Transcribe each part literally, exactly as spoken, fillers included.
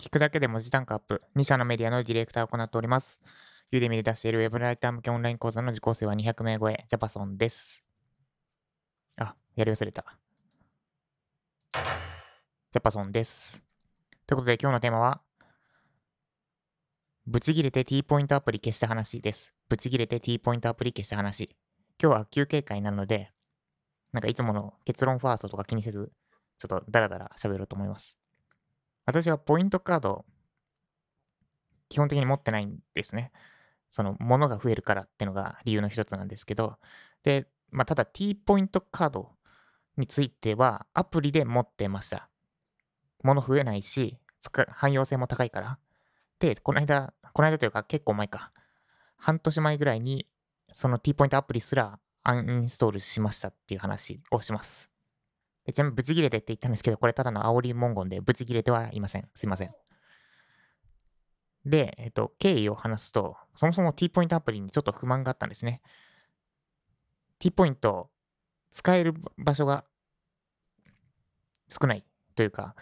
聞くだけで文字単価アップ、に社のメディアのディレクターを行っております。Udemyで出しているウェブライター向けオンライン講座の受講生はにひゃくめい超え、ジャパソンです。あ、やり忘れた。ジャパソンです。ということで今日のテーマは、ブチギレて T ポイントアプリ消した話です。ブチギレて T ポイントアプリ消した話。今日は休憩会なので、なんかいつもの結論ファーストとか気にせず、ちょっとダラダラ喋ろうと思います。私はポイントカード、基本的に持ってないんですね。その、物が増えるからってのが理由の一つなんですけど、で、まあ、ただ T ポイントカードについてはアプリで持ってました。物増えないし、汎用性も高いから。で、この間、この間というか結構前か、半年前ぐらいに、その T ポイントアプリすらアンインストールしましたっていう話をします。で、ちなみにブチギレてって言ったんですけど、これただの煽り文言でブチギレてはいません。すいません。で、えっと、経緯を話すと、そもそも T ポイントアプリにちょっと不満があったんですね。T ポイント、使える場所が少ないというか、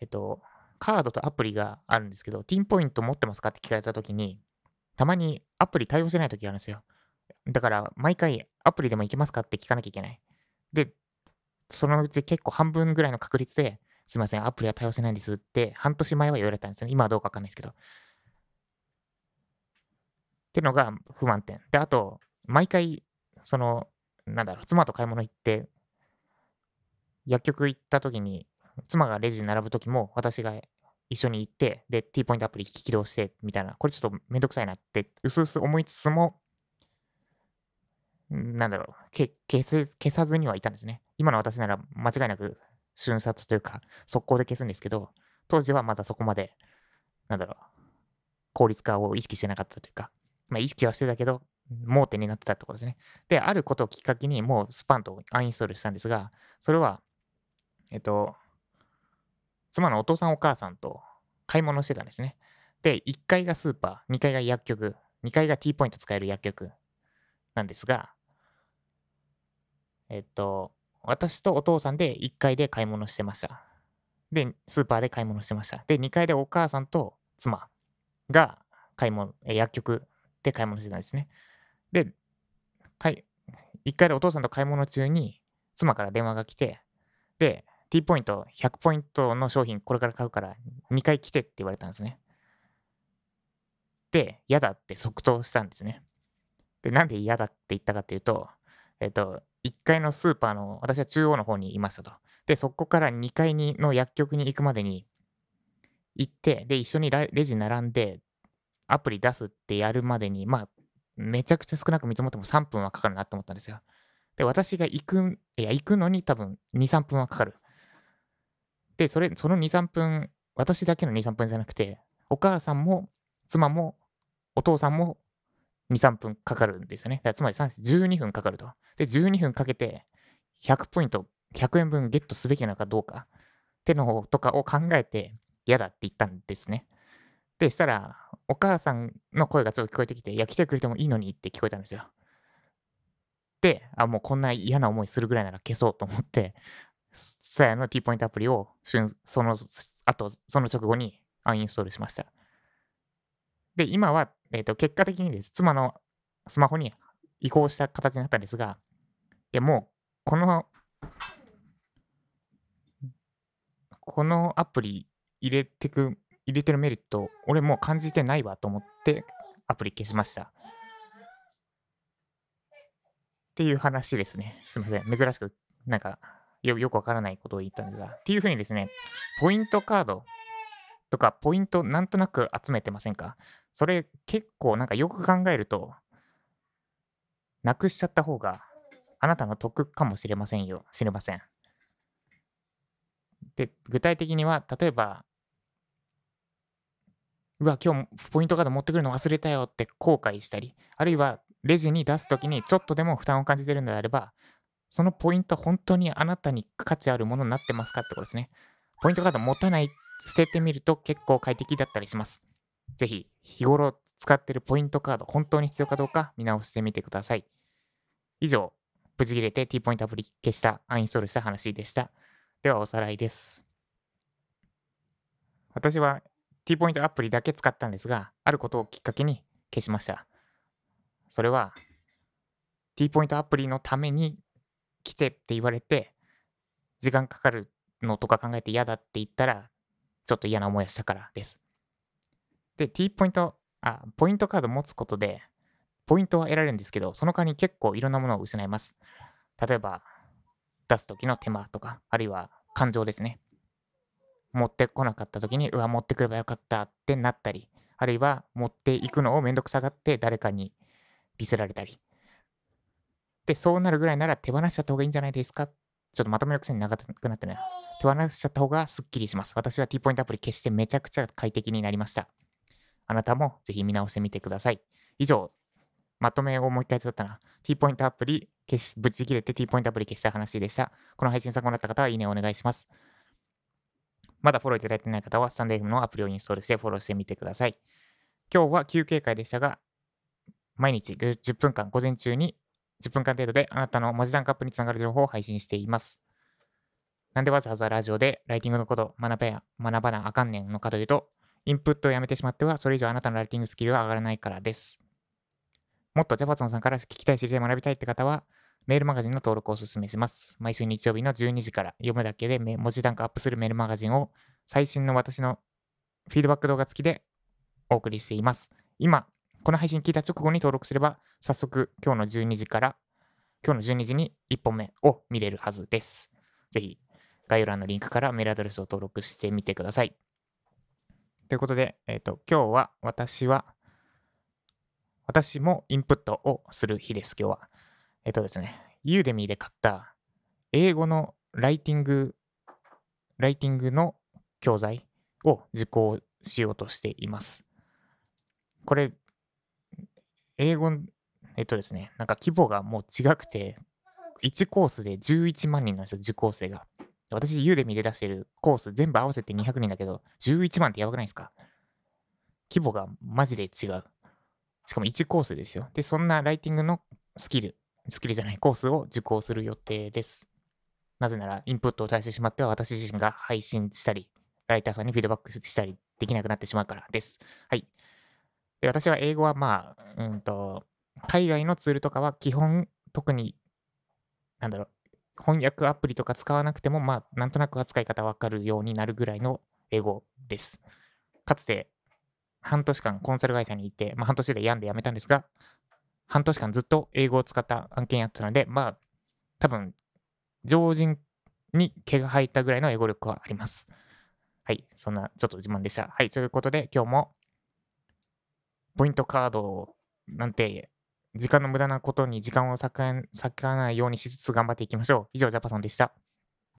えっと、カードとアプリがあるんですけど、T ポイント持ってますかって聞かれたときに、たまにアプリ対応してないときがあるんですよ。だから、毎回アプリでも行けますかって聞かなきゃいけない。で、そのうち結構半分ぐらいの確率で、すいません、アプリは対応してないんですって、半年前は言われたんですね。今はどうかわかんないですけど。ってのが不満点。で、あと、毎回、その、なんだろう、妻と買い物行って、薬局行ったときに、妻がレジに並ぶときも私が一緒に行って、で、T ポイントアプリ起動してみたいな、これちょっとめんどくさいなって、うすうす思いつつも、なんだろう、け 消, せ消さずにはいたんですね。今の私なら間違いなく瞬殺というか、速攻で消すんですけど、当時はまだそこまで、なんだろう、効率化を意識してなかったというか、まあ意識はしてたけど、盲点になってたってことですね。で、あることをきっかけにもうスパンとアンインストールしたんですが、それは、えっと、妻のお父さんお母さんと買い物してたんですね。で、いっかいがスーパー、にかいが薬局、にかいが T ポイント使える薬局なんですが、えっと、私とお父さんでいっかいで買い物してました。で、スーパーで買い物してました。で、にかいでお母さんと妻が買い物、薬局で買い物してたんですね。で、いっかいでお父さんと買い物中に妻から電話が来て、で、T ポイントひゃくポイントの商品これから買うからにかい来てって言われたんですね。で、嫌だって即答したんですね。で、なんで嫌だって言ったかっていうと、えっと、いっかいのスーパーの、私は中央の方にいましたと。で、そこからにかいの薬局に行くまでに行って、で、一緒にレジ並んで、アプリ出すってやるまでに、まあ、めちゃくちゃ少なく見積もってもさんぷんはかかるなと思ったんですよ。で、私が行く、いや、行くのに多分に、さんぷんはかかる。で、それ、そのに、さんぷん、私だけのに、さんぷんじゃなくて、お母さんも、妻も、お父さんもに、さんぷんかかるんですよね。だからつまりじゅうにふんかかると。で、じゅうにふんかけて、ひゃくポイント、ひゃくえんぶんゲットすべきなのかどうか、ってのとかを考えて、嫌だって言ったんですね。で、したら、お母さんの声がちょっと聞こえてきて、いや、来てくれてもいいのにって聞こえたんですよ。で、あ、もうこんな嫌な思いするぐらいなら消そうと思って、さやの T ポイントアプリをその後、その直後にアンインストールしました。で、今は、えー、と結果的にです、妻のスマホに移行した形になったんですが、いやもうこの、このアプリ入れてく、入れてるメリット、俺もう感じてないわと思ってアプリ消しました。っていう話ですね。すみません。珍しく、なんか、よ, よくわからないことを言ったんですが、っていうふうにですね、ポイントカードとかポイントなんとなく集めてませんか？それ結構なんかよく考えると、なくしちゃった方があなたの得かもしれませんよ、知れません。で、具体的には、例えば、うわ、今日ポイントカード持ってくるの忘れたよって後悔したり、あるいはレジに出すときにちょっとでも負担を感じてるのであれば、そのポイント、本当にあなたに価値あるものになってますかってことですね。ポイントカード持たない、捨ててみると結構快適だったりします。ぜひ、日頃使っているポイントカード、本当に必要かどうか見直してみてください。以上、ブチギレて T ポイントアプリ消した、アンインストールした話でした。では、おさらいです。私は T ポイントアプリだけ使ったんですが、あることをきっかけに消しました。それは T ポイントアプリのために来てって言われて、時間かかるのとか考えて嫌だって言ったら、ちょっと嫌な思いをしたからです。で、T ポイント、あ、ポイントカード持つことで、ポイントは得られるんですけど、その代わりに結構いろんなものを失います。例えば、出す時の手間とか、あるいは感情ですね。持ってこなかった時に、うわ、持ってくればよかったってなったり、あるいは持っていくのをめんどくさがって誰かにディスられたり。で、そうなるぐらいなら手放しちゃった方がいいんじゃないですか。ちょっとまとめのくせに長くなってね。手放しちゃった方がすっきりします。私は T ポイントアプリ消してめちゃくちゃ快適になりました。あなたもぜひ見直してみてください。以上、まとめをもう一回やっちゃったな。T ポイントアプリ消し、ぶち切れて T ポイントアプリ消した話でした。この配信参考になった方はいいねお願いします。まだフォローいただいてない方は、スタンド エフエム のアプリをインストールしてフォローしてみてください。今日は休憩会でしたが、毎日じゅっぷんかん、午前中にじゅっぷんかん程度であなたの文字ランクアップにつながる情報を配信しています。なんでわざわざラジオでライティングのこと学べ、学ばなあかんねんのかというと、インプットをやめてしまっては、それ以上あなたのライティングスキルは上がらないからです。もっとジャパソンさんから聞きたい、知りたい、学びたいって方は、メールマガジンの登録をお勧めします。毎週日曜日のじゅうにじから読むだけで文字ランクアップするメールマガジンを最新の私のフィードバック動画付きでお送りしています。今、この配信聞いた直後に登録すれば早速今日のじゅうにじから今日のじゅうにじにいっぽんめを見れるはずです。ぜひ概要欄のリンクからメールアドレスを登録してみてください。ということで、えっと、今日は私は私もインプットをする日です。今日は。えっとですね、Udemy で買った英語のライティング、ライティングの教材を受講しようとしています。これ、英語、えっとですね、なんか規模がもう違くて、いちコースでじゅういちまんにんなんですよ、受講生が。私、Udemy で出してるコース全部合わせてにひゃくにんだけど、じゅういちまんってやばくないですか？規模がマジで違う。しかもいちコースですよ。で、そんなライティングのスキル、スキルじゃないコースを受講する予定です。なぜならインプットを絶やしてしまっては私自身が配信したり、ライターさんにフィードバックしたりできなくなってしまうからです。はい。で、私は英語はまあ、うんと、海外のツールとかは基本特に、なんだろう、翻訳アプリとか使わなくても、まあ、なんとなく扱い方わかるようになるぐらいの英語です。かつて半年間コンサル会社にいて、まあ半年で病んで辞めたんですが、半年間ずっと英語を使った案件やってたので、まあ、多分、常人に毛が生えたぐらいの英語力はあります。はい、そんな、ちょっと自慢でした。はい、ということで、今日も、ポイントカードなんて、時間の無駄なことに時間を割かないようにしつつ頑張っていきましょう。以上、ジャパソンでした。